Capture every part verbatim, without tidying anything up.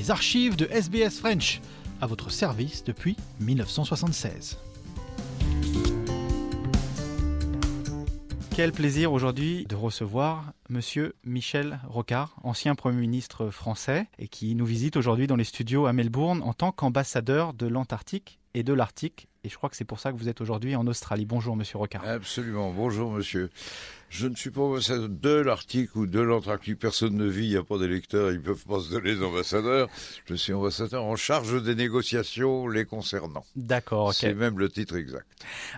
les archives de S B S French, à votre service depuis mille neuf cent soixante-seize. Quel plaisir aujourd'hui de recevoir Monsieur Michel Rocard, ancien Premier ministre français, et qui nous visite aujourd'hui dans les studios à Melbourne en tant qu'ambassadeur de l'Antarctique et de l'Arctique. Et je crois que c'est pour ça que vous êtes aujourd'hui en Australie. Bonjour Monsieur Rocard. Absolument, bonjour Monsieur. Je ne suis pas ambassadeur de l'Arctique ou de l'Antarctique. Personne ne vit, il n'y a pas d'électeurs, ils ne peuvent pas se donner d'ambassadeurs. Je suis ambassadeur en charge des négociations les concernant. D'accord, ok. C'est même le titre exact.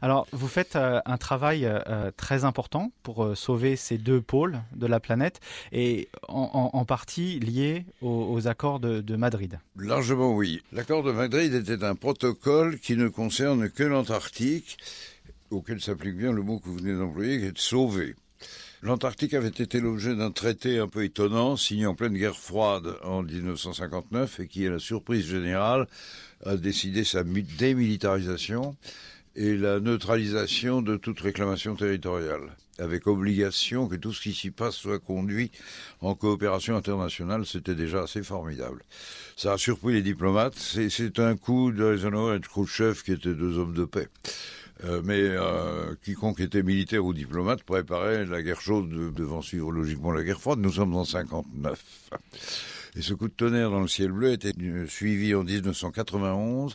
Alors, vous faites euh, un travail euh, très important pour euh, sauver ces deux pôles de la planète, et en, en, en partie lié aux, aux accords de, de Madrid. Largement, oui. L'accord de Madrid était un protocole qui ne concerne que l'Antarctique, auquel s'applique bien le mot que vous venez d'employer, qui est de sauver. L'Antarctique avait été l'objet d'un traité un peu étonnant, signé en pleine guerre froide en dix-neuf cent cinquante-neuf, et qui, à la surprise générale, a décidé sa démilitarisation et la neutralisation de toute réclamation territoriale, avec obligation que tout ce qui s'y passe soit conduit en coopération internationale. C'était déjà assez formidable. Ça a surpris les diplomates. C'est, c'est un coup d'Eisenhower et de Khrouchtchev, qui étaient deux hommes de paix. Euh, mais euh, quiconque était militaire ou diplomate préparait la guerre chaude devant suivre logiquement la guerre froide. Nous sommes en cinquante-neuf. Et ce coup de tonnerre dans le ciel bleu était suivi en dix-neuf cent quatre-vingt-onze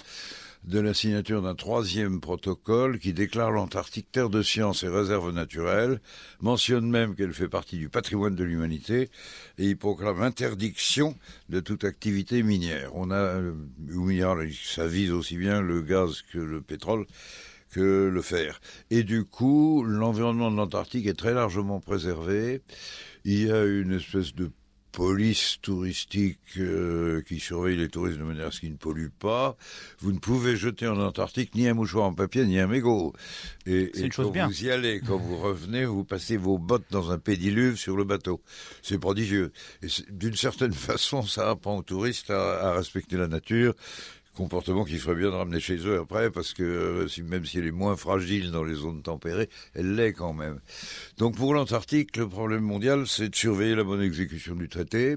de la signature d'un troisième protocole qui déclare l'Antarctique terre de science et réserve naturelle, mentionne même qu'elle fait partie du patrimoine de l'humanité et y proclame interdiction de toute activité minière. On a, ça vise aussi bien le gaz que le pétrole que le fer. Et du coup, l'environnement de l'Antarctique est très largement préservé. Il y a une espèce de police touristique euh, qui surveille les touristes de manière à ce qu'ils ne polluent pas. Vous ne pouvez jeter en Antarctique ni un mouchoir en papier, ni un mégot. Et, et quand bien. vous y allez, quand vous revenez, vous passez vos bottes dans un pédiluve sur le bateau. C'est prodigieux. Et c'est, d'une certaine façon, ça apprend aux touristes à, à respecter la nature. Comportement qu'il ferait bien de ramener chez eux après, parce que même si elle est moins fragile dans les zones tempérées, elle l'est quand même. Donc pour l'Antarctique, le problème mondial, c'est de surveiller la bonne exécution du traité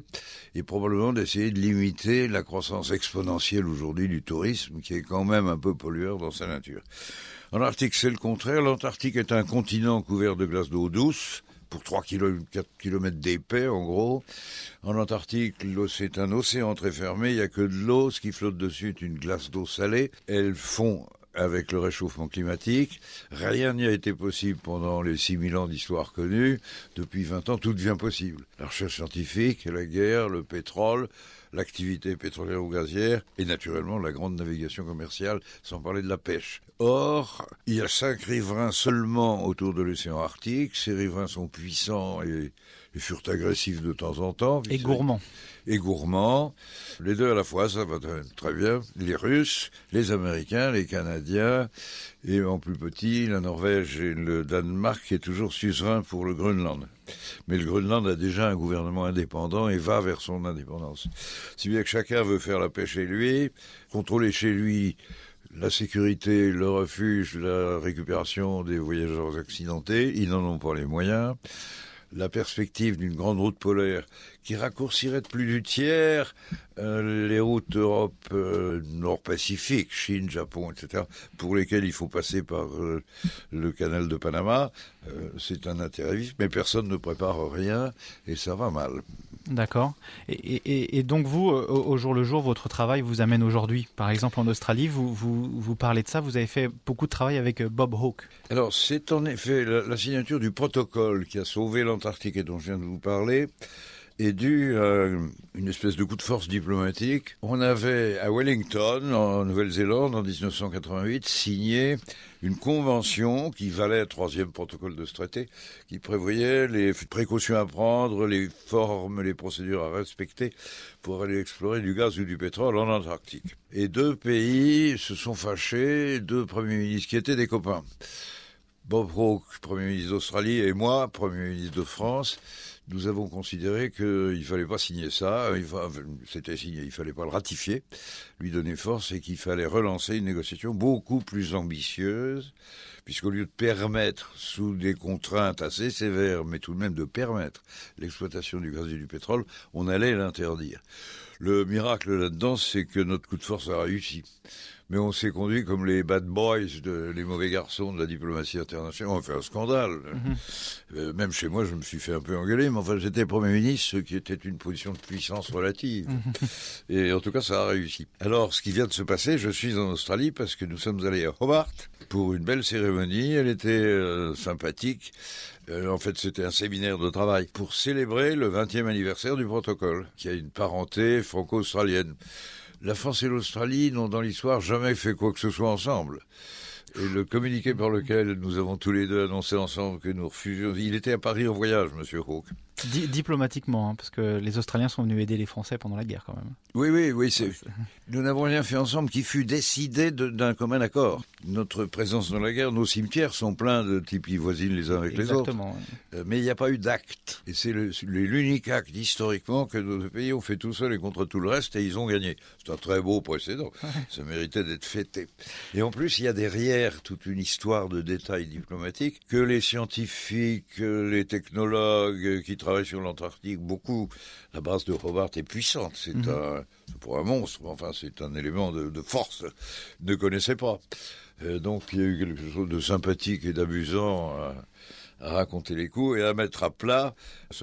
et probablement d'essayer de limiter la croissance exponentielle aujourd'hui du tourisme, qui est quand même un peu pollueur dans sa nature. En Arctique, c'est le contraire. L'Antarctique est un continent couvert de glace d'eau douce, pour trois kilomètres, quatre kilomètres d'épais, en gros. En Antarctique, c'est un océan très fermé, il n'y a que de l'eau, ce qui flotte dessus est une glace d'eau salée. Elle fond avec le réchauffement climatique. Rien n'y a été possible pendant les six mille ans d'histoire connue. Depuis vingt ans, tout devient possible. La recherche scientifique, la guerre, le pétrole, l'activité pétrolière ou gazière, et naturellement la grande navigation commerciale, sans parler de la pêche. Or, il y a cinq riverains seulement autour de l'océan Arctique. Ces riverains sont puissants et, et furent agressifs de temps en temps. Et gourmands. Et gourmands. Les deux à la fois, ça va très bien. Les Russes, les Américains, les Canadiens, et en plus petit, la Norvège et le Danemark, qui est toujours suzerain pour le Groenland. Mais le Groenland a déjà un gouvernement indépendant et va vers son indépendance. Si bien que chacun veut faire la paix chez lui, contrôler chez lui la sécurité, le refuge, la récupération des voyageurs accidentés, ils n'en ont pas les moyens. La perspective d'une grande route polaire qui raccourcirait de plus du tiers euh, les routes Europe, euh, Nord-Pacifique, Chine, Japon, et cetera, pour lesquelles il faut passer par euh, le canal de Panama, euh, c'est un atterrissage, mais personne ne prépare rien et ça va mal. D'accord. Et, et, et donc vous, au, au jour le jour, votre travail vous amène aujourd'hui, par exemple en Australie, vous, vous, vous parlez de ça, vous avez fait beaucoup de travail avec Bob Hawke. Alors c'est en effet la, la signature du protocole qui a sauvé l'Antarctique et dont je viens de vous parler, est due à une espèce de coup de force diplomatique. On avait à Wellington, en Nouvelle-Zélande, en dix-neuf cent quatre-vingt-huit, signé une convention qui valait le troisième protocole de ce traité, qui prévoyait les précautions à prendre, les formes, les procédures à respecter pour aller explorer du gaz ou du pétrole en Antarctique. Et deux pays se sont fâchés, deux premiers ministres qui étaient des copains. Bob Hawke, Premier ministre d'Australie, et moi, Premier ministre de France, nous avons considéré qu'il ne fallait pas signer ça, il fa... c'était signé, il ne fallait pas le ratifier, lui donner force, et qu'il fallait relancer une négociation beaucoup plus ambitieuse, puisqu'au lieu de permettre, sous des contraintes assez sévères, mais tout de même de permettre l'exploitation du gaz et du pétrole, on allait l'interdire. Le miracle là-dedans, c'est que notre coup de force a réussi. Mais on s'est conduit comme les bad boys, de, les mauvais garçons de la diplomatie internationale. On a fait un scandale. Mm-hmm. Euh, même chez moi, je me suis fait un peu engueuler. Mais enfin, j'étais Premier ministre, ce qui était une position de puissance relative. Mm-hmm. Et en tout cas, ça a réussi. Alors, ce qui vient de se passer, je suis en Australie parce que nous sommes allés à Hobart pour une belle cérémonie. Elle était euh, sympathique. Euh, en fait, c'était un séminaire de travail pour célébrer le vingtième anniversaire du protocole, qui a une parenté franco-australienne. La France et l'Australie n'ont dans l'histoire jamais fait quoi que ce soit ensemble. Et le communiqué par lequel nous avons tous les deux annoncé ensemble que nous refusions... Il était à Paris en voyage, Monsieur Hawke. Di- diplomatiquement, hein, parce que les Australiens sont venus aider les Français pendant la guerre, quand même. Oui, oui, oui. C'est... Nous n'avons rien fait ensemble qui fût décidé de, d'un commun accord. Notre présence dans la guerre, nos cimetières sont pleins de tipis voisines les uns avec Exactement, les autres. Oui. Mais il n'y a pas eu d'acte. Et c'est le, l'unique acte, historiquement, que nos pays ont fait tout seul et contre tout le reste, et ils ont gagné. C'est un très beau précédent. Ouais. Ça méritait d'être fêté. Et en plus, il y a derrière toute une histoire de détails diplomatiques que les scientifiques, les technologues qui travaillent sur l'Antarctique, beaucoup. La base de Hobart est puissante. C'est mmh. un, c'est pour un monstre, enfin, c'est un élément de, de force. Ne connaissait pas. Euh, donc, il y a eu quelque chose de sympathique et d'amusant à, à raconter les coups et à mettre à plat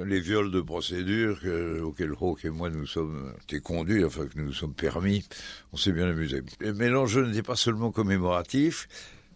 les viols de procédure que, auxquels Hawke et moi nous sommes été conduits, enfin, que nous nous sommes permis. On s'est bien amusés. Mais l'enjeu n'était pas seulement commémoratif.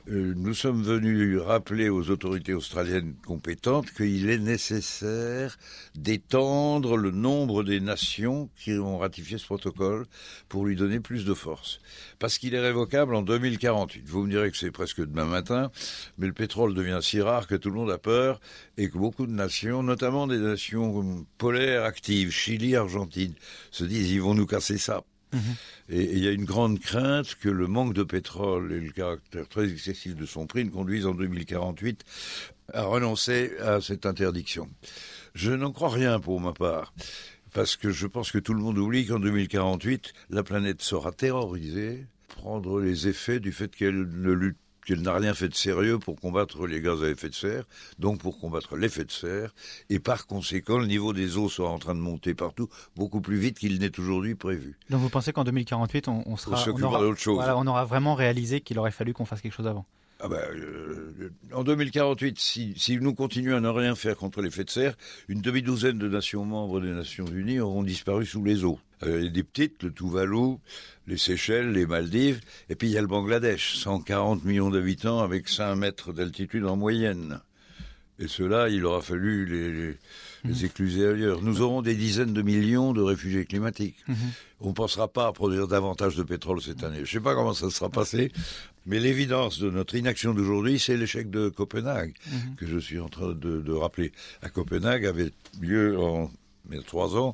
Nous sommes venus rappeler aux autorités australiennes compétentes qu'il est nécessaire d'étendre le nombre des nations qui ont ratifié ce protocole pour lui donner plus de force. Parce qu'il est révocable en deux mille quarante-huit. Vous me direz que c'est presque demain matin, mais le pétrole devient si rare que tout le monde a peur et que beaucoup de nations, notamment des nations polaires actives, Chili, Argentine, se disent « ils vont nous casser ça ». Mmh. Et il y a une grande crainte que le manque de pétrole et le caractère très excessif de son prix ne conduisent en deux mille quarante-huit à renoncer à cette interdiction. Je n'en crois rien pour ma part, parce que je pense que tout le monde oublie qu'en deux mille quarante-huit, la planète sera terrorisée, prendre les effets du fait qu'elle ne lutte qu'elle n'a rien fait de sérieux pour combattre les gaz à effet de serre, donc pour combattre l'effet de serre, et par conséquent, le niveau des eaux sera en train de monter partout, beaucoup plus vite qu'il n'est aujourd'hui prévu. Donc vous pensez qu'en deux mille quarante-huit, on, on sera, on, on, aura, d'autre chose. Voilà, on aura vraiment réalisé qu'il aurait fallu qu'on fasse quelque chose avant? Ah ben, euh, en deux mille quarante-huit, si, si nous continuons à ne rien faire contre l'effet de serre, une demi-douzaine de nations membres des Nations Unies auront disparu sous les eaux. Euh, des petites, le Tuvalu, les Seychelles, les Maldives, et puis il y a le Bangladesh, cent quarante millions d'habitants avec cinq mètres d'altitude en moyenne. Et cela, il aura fallu les, les, les écluser ailleurs. Nous aurons des dizaines de millions de réfugiés climatiques. Mm-hmm. On ne pensera pas à produire davantage de pétrole cette année. Je ne sais pas comment ça sera passé, mais l'évidence de notre inaction d'aujourd'hui, c'est l'échec de Copenhague, mm-hmm. que je suis en train de, de rappeler. À Copenhague avait lieu, en il y a trois ans,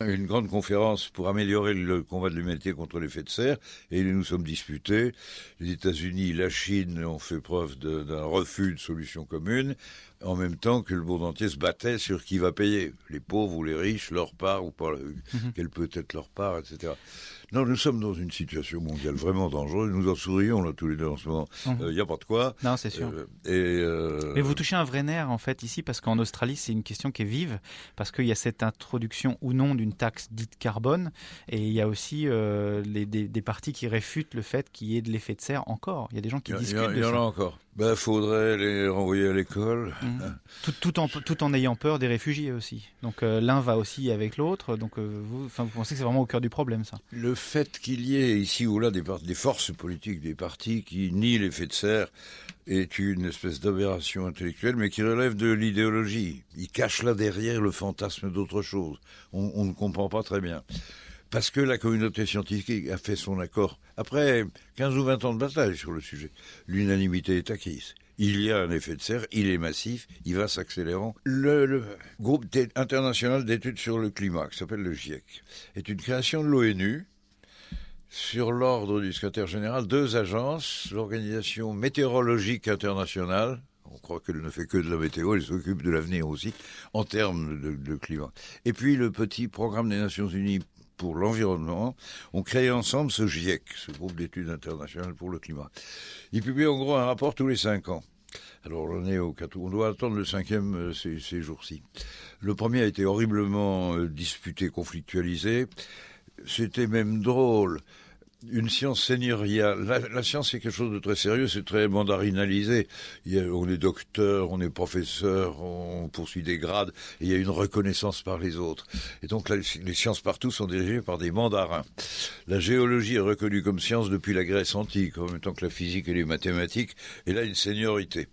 une grande conférence pour améliorer le combat de l'humanité contre l'effet de serre, et nous nous sommes disputés. Les États-Unis, la Chine ont fait preuve de, d'un refus de solution commune, en même temps que le monde entier se battait sur qui va payer, les pauvres ou les riches, leur part ou pas, mm-hmm. quelle peut être leur part, et cetera. Non, nous sommes dans une situation mondiale vraiment dangereuse. Nous en sourions là tous les deux en ce moment. Il mm-hmm. n'y euh, a pas de quoi. Non, c'est sûr. Euh, et euh... Mais vous touchez un vrai nerf en fait ici, parce qu'en Australie, c'est une question qui est vive, parce qu'il y a cette introduction ou non d'une taxe dite carbone, et il y a aussi euh, les, des, des partis qui réfutent le fait qu'il y ait de l'effet de serre encore. Il y a des gens qui a, discutent a, de ça. Il y en a encore. Ben, faudrait les renvoyer à l'école. Mmh. Tout, tout, en, tout en ayant peur des réfugiés aussi. Donc euh, l'un va aussi avec l'autre. Donc euh, vous, vous pensez que c'est vraiment au cœur du problème, ça? Le fait qu'il y ait ici ou là des, part- des forces politiques, des partis qui nient l'effet de serre est une espèce d'aberration intellectuelle, mais qui relève de l'idéologie. Ils cachent là derrière le fantasme d'autre chose. On, on ne comprend pas très bien. Parce que la communauté scientifique a fait son accord après quinze ou vingt ans de bataille sur le sujet. L'unanimité est acquise. Il y a un effet de serre, il est massif, il va s'accélérant. Le, le groupe international d'études sur le climat, qui s'appelle le GIEC, est une création de l'ONU. Sur l'ordre du secrétaire général, deux agences, l'Organisation météorologique internationale, on croit qu'elle ne fait que de la météo, elle s'occupe de l'avenir aussi, en termes de, de climat. Et puis le petit programme des Nations Unies pour l'environnement, ont créé ensemble ce GIEC, ce groupe d'études internationales pour le climat. Ils publient en gros un rapport tous les cinq ans. Alors on est au quatre, on doit attendre le cinquième euh, ces, ces jours-ci. Le premier a été horriblement euh, disputé, conflictualisé. C'était même drôle. Une science seigneuriale. La, la science, c'est quelque chose de très sérieux, c'est très mandarinalisé. Il y a, on est docteur, on est professeur, on poursuit des grades, et il y a une reconnaissance par les autres. Et donc, la, les sciences partout sont dirigées par des mandarins. La géologie est reconnue comme science depuis la Grèce antique, en même temps que la physique et les mathématiques, et là, une seniorité.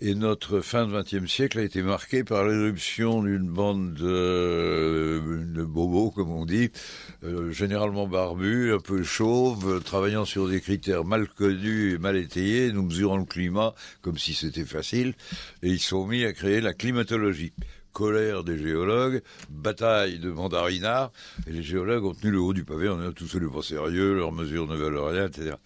Et notre fin du XXe siècle a été marquée par l'éruption d'une bande de, de bobos, comme on dit, euh, généralement barbus, un peu chauves, travaillant sur des critères mal connus et mal étayés, nous mesurons le climat comme si c'était facile, et ils sont mis à créer la climatologie. Colère des géologues, bataille de mandarinards, et les géologues ont tenu le haut du pavé, on est tous les pas sérieux, leurs mesures ne valent rien, et cetera.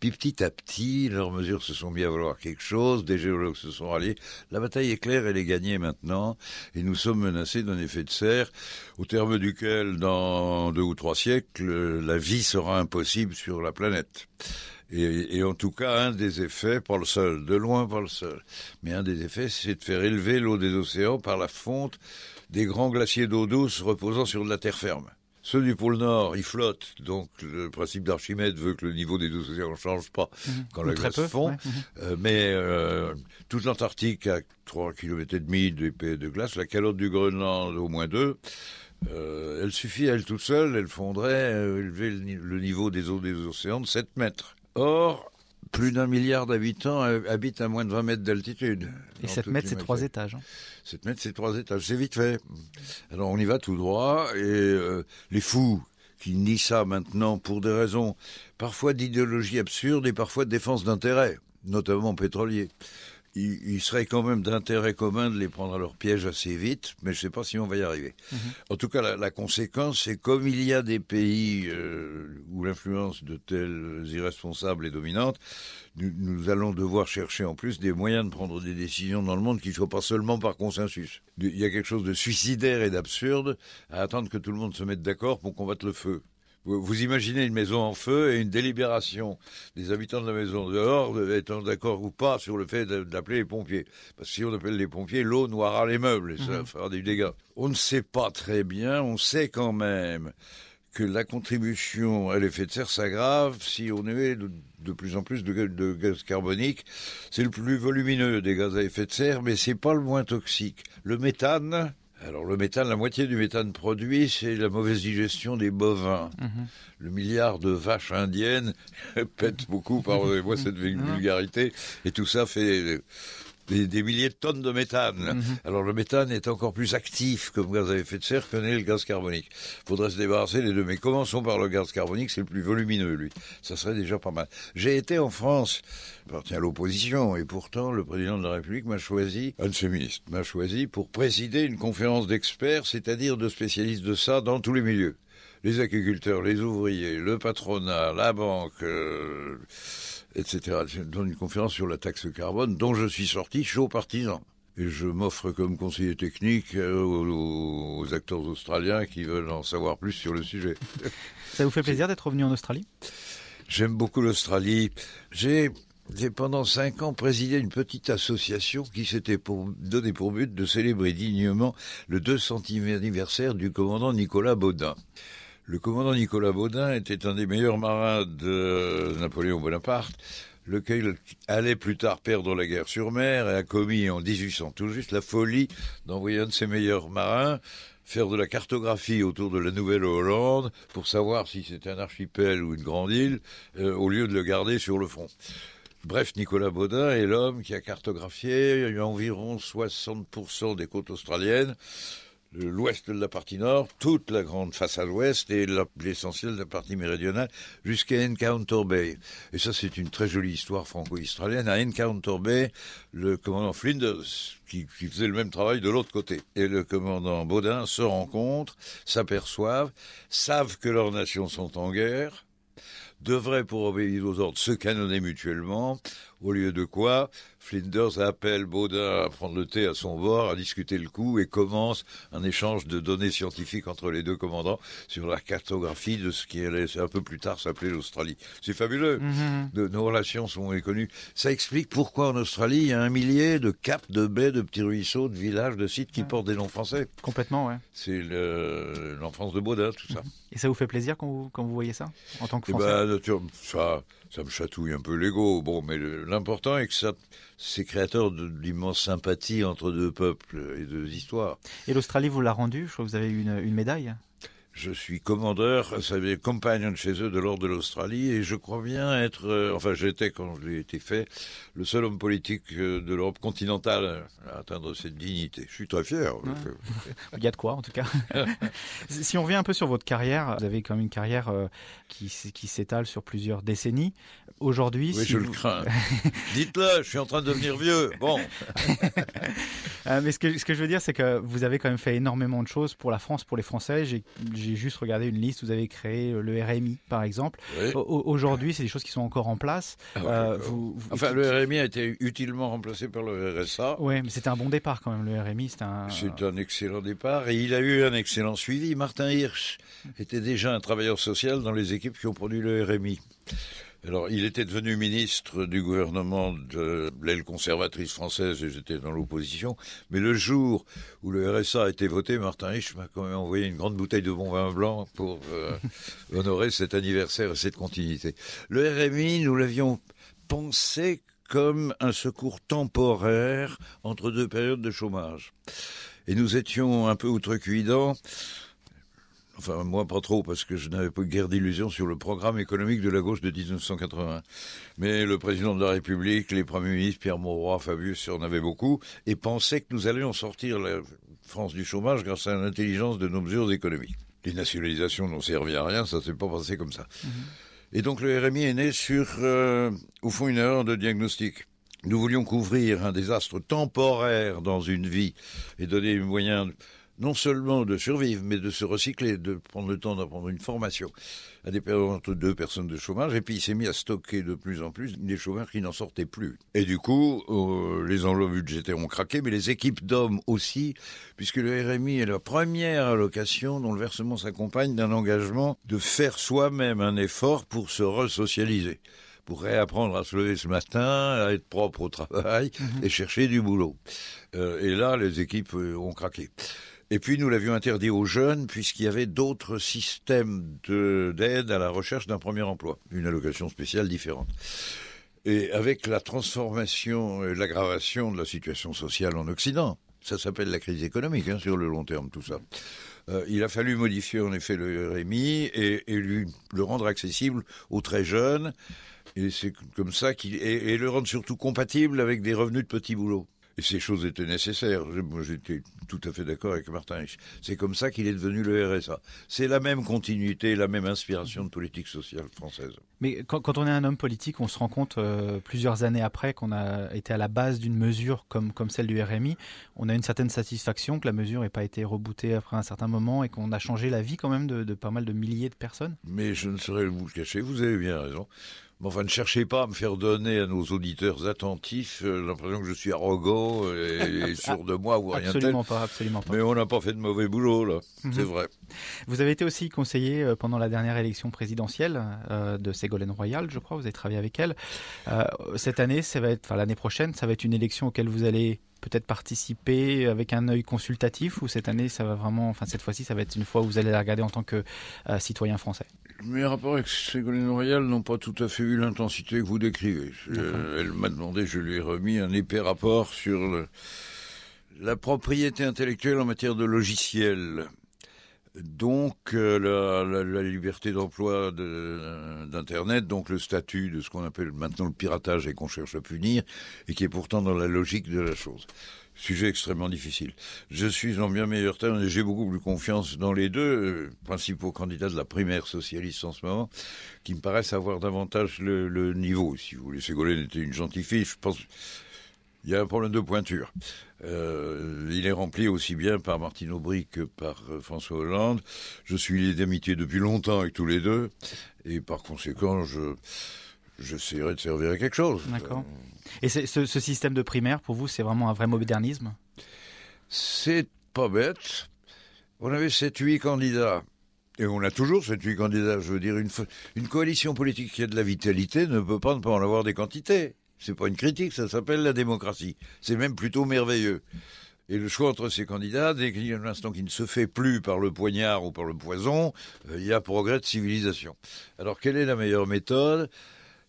Puis petit à petit, leurs mesures se sont mis à valoir quelque chose, des géologues se sont ralliés. La bataille est claire, elle est gagnée maintenant, et nous sommes menacés d'un effet de serre, au terme duquel, dans deux ou trois siècles, la vie sera impossible sur la planète. Et, et en tout cas, un des effets, pas le seul, de loin pas le seul, mais un des effets, c'est de faire élever l'eau des océans par la fonte des grands glaciers d'eau douce reposant sur de la terre ferme. Ceux du pôle Nord, ils flottent, donc le principe d'Archimède veut que le niveau des océans ne change pas mmh, quand la glace peu, fond. Ouais. Euh, mais euh, toute l'Antarctique a trois virgule cinq kilomètres d'épée de glace, la calotte du Groenland au moins deux. Euh, elle suffit, elle toute seule, elle fondrait euh, élever le, le niveau des eaux des océans de sept mètres. Or, plus d'un milliard d'habitants habitent à moins de vingt mètres d'altitude. Et sept mètres, c'est trois étages. Hein. sept mètres, c'est trois étages. C'est vite fait. Alors, on y va tout droit. Et euh, les fous qui nient ça maintenant pour des raisons parfois d'idéologie absurde et parfois de défense d'intérêts, notamment pétroliers. Il, il serait quand même d'intérêt commun de les prendre à leur piège assez vite, mais je ne sais pas si on va y arriver. Mmh. En tout cas, la, la conséquence, c'est comme il y a des pays euh, où l'influence de tels irresponsables est dominante, nous, nous allons devoir chercher en plus des moyens de prendre des décisions dans le monde qui ne soient pas seulement par consensus. Il y a quelque chose de suicidaire et d'absurde à attendre que tout le monde se mette d'accord pour combattre le feu. Vous imaginez une maison en feu et une délibération des habitants de la maison dehors étant d'accord ou pas sur le fait d'appeler les pompiers. Parce que si on appelle les pompiers, l'eau noiera les meubles et ça fera des dégâts. On ne sait pas très bien, on sait quand même que la contribution à l'effet de serre s'aggrave si on émet de, de plus en plus de, de gaz carbonique. C'est le plus volumineux des gaz à effet de serre, mais c'est pas le moins toxique. Le méthane... Alors le méthane, la moitié du méthane produit, c'est la mauvaise digestion des bovins. Mmh. Le milliard de vaches indiennes pète beaucoup, pardonnez-moi cette vulgarité, et tout ça fait des, des milliers de tonnes de méthane. Mmh. Alors le méthane est encore plus actif comme gaz à effet de serre que n'est le gaz carbonique. Il faudrait se débarrasser des deux, mais commençons par le gaz carbonique, c'est le plus volumineux, lui. Ça serait déjà pas mal. J'ai été en France, j'appartiens à l'opposition, et pourtant le président de la République m'a choisi, un de ses ministres, m'a choisi pour présider une conférence d'experts, c'est-à-dire de spécialistes de ça dans tous les milieux. Les agriculteurs, les ouvriers, le patronat, la banque, euh, et cetera. Je donne une conférence sur la taxe carbone dont je suis sorti chaud partisan. Et je m'offre comme conseiller technique aux, aux acteurs australiens qui veulent en savoir plus sur le sujet. Ça vous fait plaisir d'être revenu en Australie ? J'aime beaucoup l'Australie. J'ai... J'ai pendant cinq ans présidé une petite association qui s'était pour, donné pour but de célébrer dignement le deux centième anniversaire du commandant Nicolas Baudin. Le commandant Nicolas Baudin était un des meilleurs marins de Napoléon Bonaparte, lequel allait plus tard perdre la guerre sur mer et a commis en dix-huit cents tout juste la folie d'envoyer un de ses meilleurs marins faire de la cartographie autour de la Nouvelle-Hollande pour savoir si c'était un archipel ou une grande île, euh, au lieu de le garder sur le front. Bref, Nicolas Baudin est l'homme qui a cartographié environ soixante pour cent des côtes australiennes, l'ouest de la partie nord, toute la grande façade ouest et l'essentiel de la partie méridionale jusqu'à Encounter Bay. Et ça, c'est une très jolie histoire franco-australienne. À Encounter Bay, le commandant Flinders, qui, qui faisait le même travail de l'autre côté, et le commandant Baudin se rencontrent, s'aperçoivent, savent que leurs nations sont en guerre, devraient, pour obéir aux ordres, se canonner mutuellement. Au lieu de quoi, Flinders appelle Baudin à prendre le thé à son bord, à discuter le coup, et commence un échange de données scientifiques entre les deux commandants sur la cartographie de ce qui allait un peu plus tard s'appeler l'Australie. C'est fabuleux. Mm-hmm. De, nos relations sont inconnues. Ça explique pourquoi en Australie, il y a un millier de caps, de baies, de petits ruisseaux, de villages, de sites qui ouais. portent des noms français. Complètement, ouais. C'est le, l'enfance de Baudin, tout ça. Et ça vous fait plaisir quand vous, quand vous voyez ça, en tant que Français ? Eh ben, ça, ça me chatouille un peu l'ego. Bon, mais l'important est que ça, c'est créateur de, d'immense sympathie entre deux peuples et deux histoires. Et l'Australie vous l'a rendu ? Je crois que vous avez eu une, une médaille. Je suis commandeur, ça veut dire compagnon de chez eux de l'Ordre de l'Australie, et je crois bien être, euh, enfin j'étais quand je l'ai été fait, le seul homme politique de l'Europe continentale à atteindre cette dignité. Je suis très fier. Ouais. Il y a de quoi en tout cas. Si on revient un peu sur votre carrière, vous avez quand même une carrière euh, qui, qui s'étale sur plusieurs décennies. Aujourd'hui, oui, si je vous... le crains. Dites-le, je suis en train de devenir vieux. Bon. euh, mais ce que, ce que je veux dire, c'est que vous avez quand même fait énormément de choses pour la France, pour les Français. J'ai, j'ai J'ai juste regardé une liste, vous avez créé le R M I par exemple. Oui. Aujourd'hui, c'est des choses qui sont encore en place. Ah, euh, vous, vous... Enfin, le R M I a été utilement remplacé par le R S A. Oui, mais c'était un bon départ quand même, le R M I. C'est un... c'est un excellent départ et il a eu un excellent suivi. Martin Hirsch était déjà un travailleur social dans les équipes qui ont produit le R M I. Alors, il était devenu ministre du gouvernement de l'aile conservatrice française et j'étais dans l'opposition. Mais le jour où le R S A a été voté, Martin Hirsch m'a quand même envoyé une grande bouteille de bon vin blanc pour euh, honorer cet anniversaire et cette continuité. Le R M I, nous l'avions pensé comme un secours temporaire entre deux périodes de chômage. Et nous étions un peu outrecuidants. Enfin, moi, pas trop, parce que je n'avais pas guère d'illusions sur le programme économique de la gauche de dix-neuf cent quatre-vingt. Mais le président de la République, les premiers ministres, Pierre Mauroy, Fabius, en avaient beaucoup, et pensaient que nous allions sortir la France du chômage grâce à l'intelligence de nos mesures économiques. Les nationalisations n'ont servi à rien, ça ne s'est pas passé comme ça. Mmh. Et donc le R M I est né sur, euh, au fond, une erreur de diagnostic. Nous voulions couvrir un désastre temporaire dans une vie et donner les moyens... non seulement de survivre, mais de se recycler, de prendre le temps d'apprendre une formation à des périodes entre deux personnes de chômage. Et puis, il s'est mis à stocker de plus en plus des chômeurs qui n'en sortaient plus. Et du coup, euh, les enveloppes budgétaires ont craqué, mais les équipes d'hommes aussi, puisque le R M I est la première allocation dont le versement s'accompagne d'un engagement de faire soi-même un effort pour se resocialiser, pour réapprendre à se lever ce matin, à être propre au travail et chercher du boulot. Euh, et là, les équipes ont craqué. Et puis nous l'avions interdit aux jeunes puisqu'il y avait d'autres systèmes de, d'aide à la recherche d'un premier emploi, une allocation spéciale différente. Et avec la transformation et l'aggravation de la situation sociale en Occident, ça s'appelle la crise économique hein, sur le long terme tout ça, euh, il a fallu modifier en effet le R M I et, et lui, le rendre accessible aux très jeunes et, c'est comme ça qu'il, et, et le rendre surtout compatible avec des revenus de petits boulots. Et ces choses étaient nécessaires. Moi, j'étais tout à fait d'accord avec Martin Hirsch. C'est comme ça qu'il est devenu le R S A. C'est la même continuité, la même inspiration de politique sociale française. Mais quand, quand on est un homme politique, on se rend compte euh, plusieurs années après qu'on a été à la base d'une mesure comme, comme celle du R M I. On a une certaine satisfaction que la mesure n'ait pas été rebootée après un certain moment et qu'on a changé la vie quand même de, de pas mal de milliers de personnes. Mais je ne saurais vous le cacher, vous avez bien raison. Enfin, ne cherchez pas à me faire donner à nos auditeurs attentifs euh, l'impression que je suis arrogant et, et sûr de moi ou rien tel. Absolument pas, absolument pas. Mais on n'a pas fait de mauvais boulot, là, mm-hmm. C'est vrai. Vous avez été aussi conseiller pendant la dernière élection présidentielle euh, de Ségolène Royal, je crois, vous avez travaillé avec elle. Euh, cette année, ça va être, enfin l'année prochaine, ça va être une élection auquel vous allez peut-être participer avec un œil consultatif ou cette année, ça va vraiment, enfin cette fois-ci, ça va être une fois où vous allez la regarder en tant que euh, citoyen français. Mes rapports avec Ségolène Royal n'ont pas tout à fait eu l'intensité que vous décrivez. Euh, elle m'a demandé, je lui ai remis un épais rapport sur le, la propriété intellectuelle en matière de logiciels. Donc euh, la, la, la liberté d'emploi de, euh, d'Internet, donc le statut de ce qu'on appelle maintenant le piratage et qu'on cherche à punir, et qui est pourtant dans la logique de la chose. Sujet extrêmement difficile. Je suis en bien meilleur terme et j'ai beaucoup plus confiance dans les deux principaux candidats de la primaire socialiste en ce moment, qui me paraissent avoir davantage le, le niveau. Si vous voulez, Ségolène était une gentille fille, je pense... Il y a un problème de pointure. Euh, il est rempli aussi bien par Martine Aubry que par François Hollande. Je suis lié d'amitié depuis longtemps avec tous les deux. Et par conséquent, je, j'essaierai de servir à quelque chose. D'accord. Et c'est, ce, ce système de primaire, pour vous, c'est vraiment un vrai modernisme ? C'est pas bête. On avait sept huit candidats. Et on a toujours sept huit candidats. Je veux dire, une, une coalition politique qui a de la vitalité ne peut pas ne pas en avoir des quantités. C'est pas une critique, ça s'appelle la démocratie. C'est même plutôt merveilleux. Et le choix entre ces candidats, dès qu'il y a un instant qui ne se fait plus par le poignard ou par le poison, euh, il y a progrès de civilisation. Alors, quelle est la meilleure méthode ?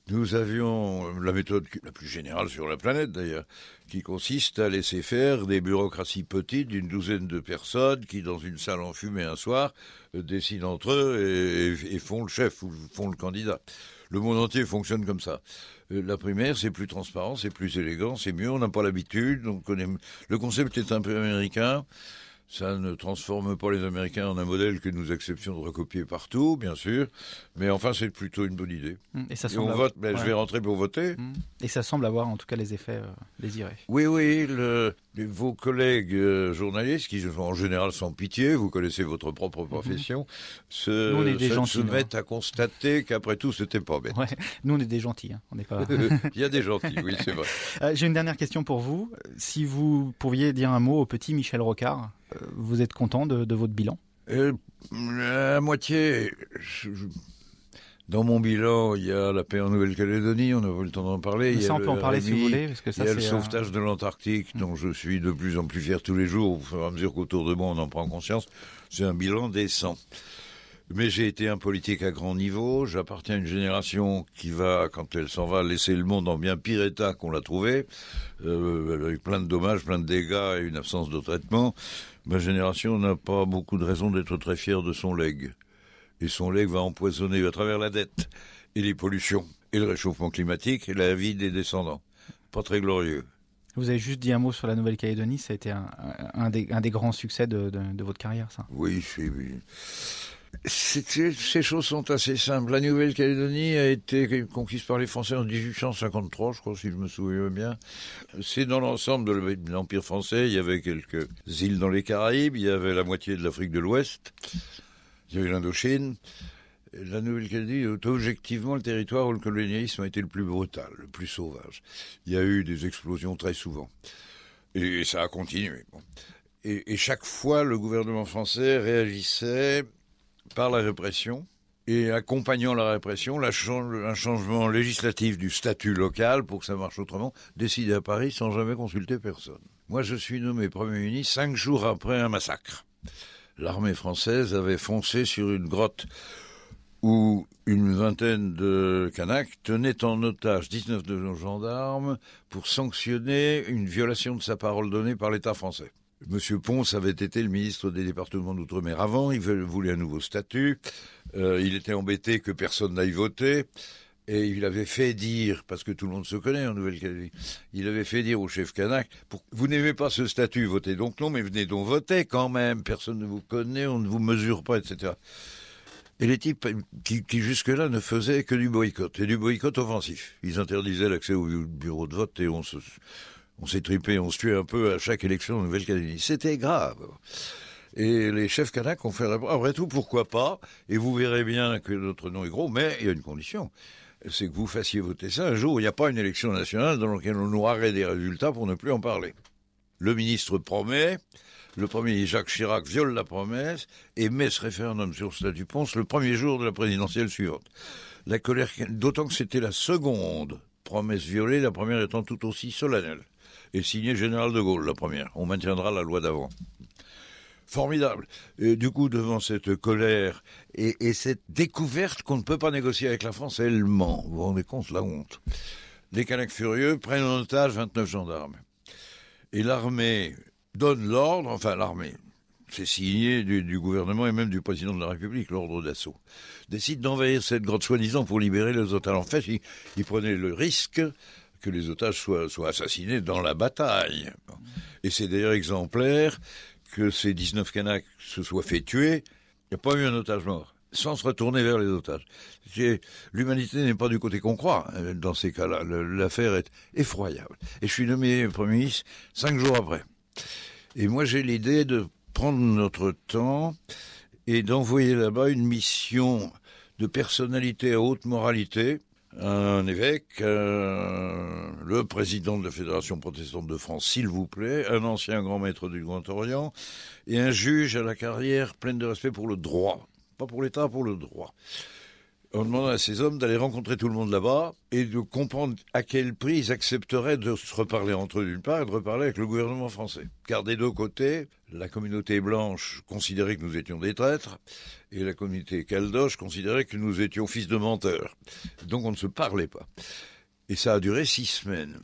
Nous avions la méthode la plus générale sur la planète, d'ailleurs, qui consiste à laisser faire des bureaucraties petites d'une douzaine de personnes qui, dans une salle enfumée un soir, euh, décident entre eux et, et font le chef ou font le candidat. Le monde entier fonctionne comme ça. Euh, la primaire, c'est plus transparent, c'est plus élégant, c'est mieux, on n'a pas l'habitude. Donc on est... Le concept est un peu américain. Ça ne transforme pas les Américains en un modèle que nous acceptions de recopier partout, bien sûr. Mais enfin, c'est plutôt une bonne idée. Et, ça semble Et on avoir... vote, mais ouais. Je vais rentrer pour voter. Et ça semble avoir en tout cas les effets euh, désirés. Oui, oui. Le... Vos collègues euh, journalistes, qui sont en général sans pitié, vous connaissez votre propre profession, mmh. se, nous, on est des se, gentils, se mettent hein. à constater qu'après tout, c'était pas bête. Ouais. Nous, on est des gentils. Hein. On n'est pas... Il y a des gentils, oui, c'est vrai. Euh, j'ai une dernière question pour vous. Si vous pourriez dire un mot au petit Michel Rocard, euh, vous êtes content de, de votre bilan ? euh, À moitié... Je, je... Dans mon bilan, il y a la paix en Nouvelle-Calédonie, on a eu le temps d'en parler. Mais ça, on peut en parler si vous voulez. Parce que ça, il y a c'est le sauvetage euh... de l'Antarctique, dont je suis de plus en plus fier tous les jours, au fur et à mesure qu'autour de moi on en prend conscience. C'est un bilan décent. Mais j'ai été un politique à grand niveau, j'appartiens à une génération qui va, quand elle s'en va, laisser le monde en bien pire état qu'on l'a trouvé, euh, avec plein de dommages, plein de dégâts et une absence de traitement. Ma génération n'a pas beaucoup de raisons d'être très fière de son legs. Et son legs va empoisonner à travers la dette et les pollutions et le réchauffement climatique et la vie des descendants. Pas très glorieux. Vous avez juste dit un mot sur la Nouvelle-Calédonie, ça a été un, un, des, un des grands succès de, de, de votre carrière, ça. Oui, c'est, oui. C'était, ces choses sont assez simples. La Nouvelle-Calédonie a été conquise par les Français en dix-huit cent cinquante-trois, je crois, si je me souviens bien. C'est dans l'ensemble de l'Empire français, il y avait quelques îles dans les Caraïbes, il y avait la moitié de l'Afrique de l'Ouest... Il y a eu l'Indochine. La Nouvelle-Calédonie est objectivement le territoire où le colonialisme a été le plus brutal, le plus sauvage. Il y a eu des explosions très souvent. Et ça a continué. Et, et chaque fois, le gouvernement français réagissait par la répression. Et accompagnant la répression, la change, un changement législatif du statut local pour que ça marche autrement, décidé à Paris sans jamais consulter personne. Moi, je suis nommé Premier ministre cinq jours après un massacre. L'armée française avait foncé sur une grotte où une vingtaine de Kanaks tenaient en otage dix-neuf de nos gendarmes pour sanctionner une violation de sa parole donnée par l'État français. Monsieur Ponce avait été le ministre des départements d'outre-mer avant, il voulait un nouveau statut, euh, il était embêté que personne n'aille voter... Et il avait fait dire, parce que tout le monde se connaît en Nouvelle-Calédonie, il avait fait dire au chef Kanak, « Vous n'aimez pas ce statut, votez donc non, mais venez donc voter quand même, personne ne vous connaît, on ne vous mesure pas, et cetera » Et les types qui, qui jusque-là ne faisaient que du boycott, et du boycott offensif. Ils interdisaient l'accès au bureau de vote et on, se, on s'est tripé, on se tuait un peu à chaque élection en Nouvelle-Calédonie. C'était grave. Et les chefs Kanak ont fait, après tout, pourquoi pas, et vous verrez bien que notre nom est gros, mais il y a une condition. C'est que vous fassiez voter ça un jour où il n'y a pas une élection nationale dans laquelle on noierait des résultats pour ne plus en parler. Le ministre promet, le premier Jacques Chirac viole la promesse et met ce référendum sur le statut Ponce le premier jour de la présidentielle suivante. La colère, d'autant que c'était la seconde promesse violée, la première étant tout aussi solennelle. Et signée Général de Gaulle, la première. On maintiendra la loi d'avant. Formidable. Et du coup, devant cette colère et, et cette découverte qu'on ne peut pas négocier avec la France, elle ment. Vous vous rendez compte, la honte. Les Kanaks furieux prennent en otage vingt-neuf gendarmes. Et l'armée donne l'ordre, enfin l'armée, c'est signé du, du gouvernement et même du président de la République, l'ordre d'assaut, décide d'envahir cette grotte soi-disant pour libérer les otages. En fait, ils, ils prenaient le risque que les otages soient, soient assassinés dans la bataille. Et c'est d'ailleurs exemplaire... que ces dix-neuf Kanaks se soient fait tuer, il n'y a pas eu un otage mort, sans se retourner vers les otages. C'est, l'humanité n'est pas du côté qu'on croit dans ces cas-là. Le, l'affaire est effroyable. Et je suis nommé Premier ministre cinq jours après. Et moi, j'ai l'idée de prendre notre temps et d'envoyer là-bas une mission de personnalité à haute moralité, un évêque, euh, le président de la Fédération protestante de France, s'il vous plaît, un ancien grand maître du Grand-Orient et un juge à la carrière pleine de respect pour le droit. Pas pour l'État, pour le droit. On demandait à ces hommes d'aller rencontrer tout le monde là-bas et de comprendre à quel prix ils accepteraient de se reparler entre eux d'une part et de reparler avec le gouvernement français. Car des deux côtés, la communauté blanche considérait que nous étions des traîtres et la communauté caldoche considérait que nous étions fils de menteurs. Donc on ne se parlait pas. Et ça a duré six semaines.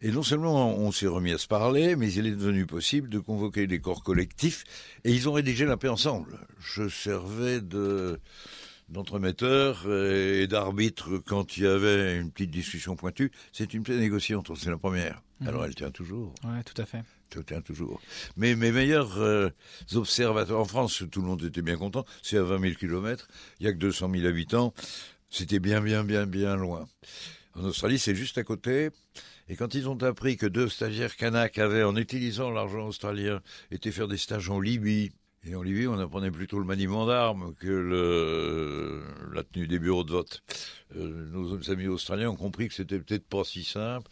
Et non seulement on s'est remis à se parler, mais il est devenu possible de convoquer des corps collectifs et ils ont rédigé la paix ensemble. Je servais de... d'entremetteur et d'arbitre quand il y avait une petite discussion pointue. C'est une paix négociée entre, c'est la première. Mmh. Alors elle tient toujours. Oui, tout à fait. Elle tient toujours. Mais mes meilleurs euh, observateurs, en France, tout le monde était bien content, c'est à vingt mille kilomètres, il n'y a que deux cent mille habitants, c'était bien, bien, bien, bien loin. En Australie, c'est juste à côté. Et quand ils ont appris que deux stagiaires Kanak avaient, en utilisant l'argent australien, été faire des stages en Libye, et en Libye, on apprenait plutôt le maniement d'armes que le, la tenue des bureaux de vote. Euh, nos amis australiens ont compris que c'était peut-être pas si simple.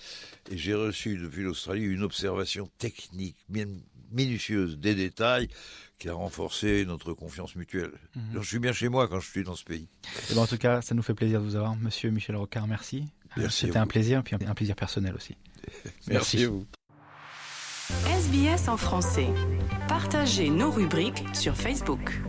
Et j'ai reçu depuis l'Australie une observation technique, bien minutieuse des détails, qui a renforcé notre confiance mutuelle. Mmh. Donc, je suis bien chez moi quand je suis dans ce pays. Et ben, en tout cas, ça nous fait plaisir de vous avoir. Monsieur Michel Rocard, merci. merci c'était un plaisir, puis un plaisir personnel aussi. merci, merci à vous. S B S en français. Partagez nos rubriques sur Facebook.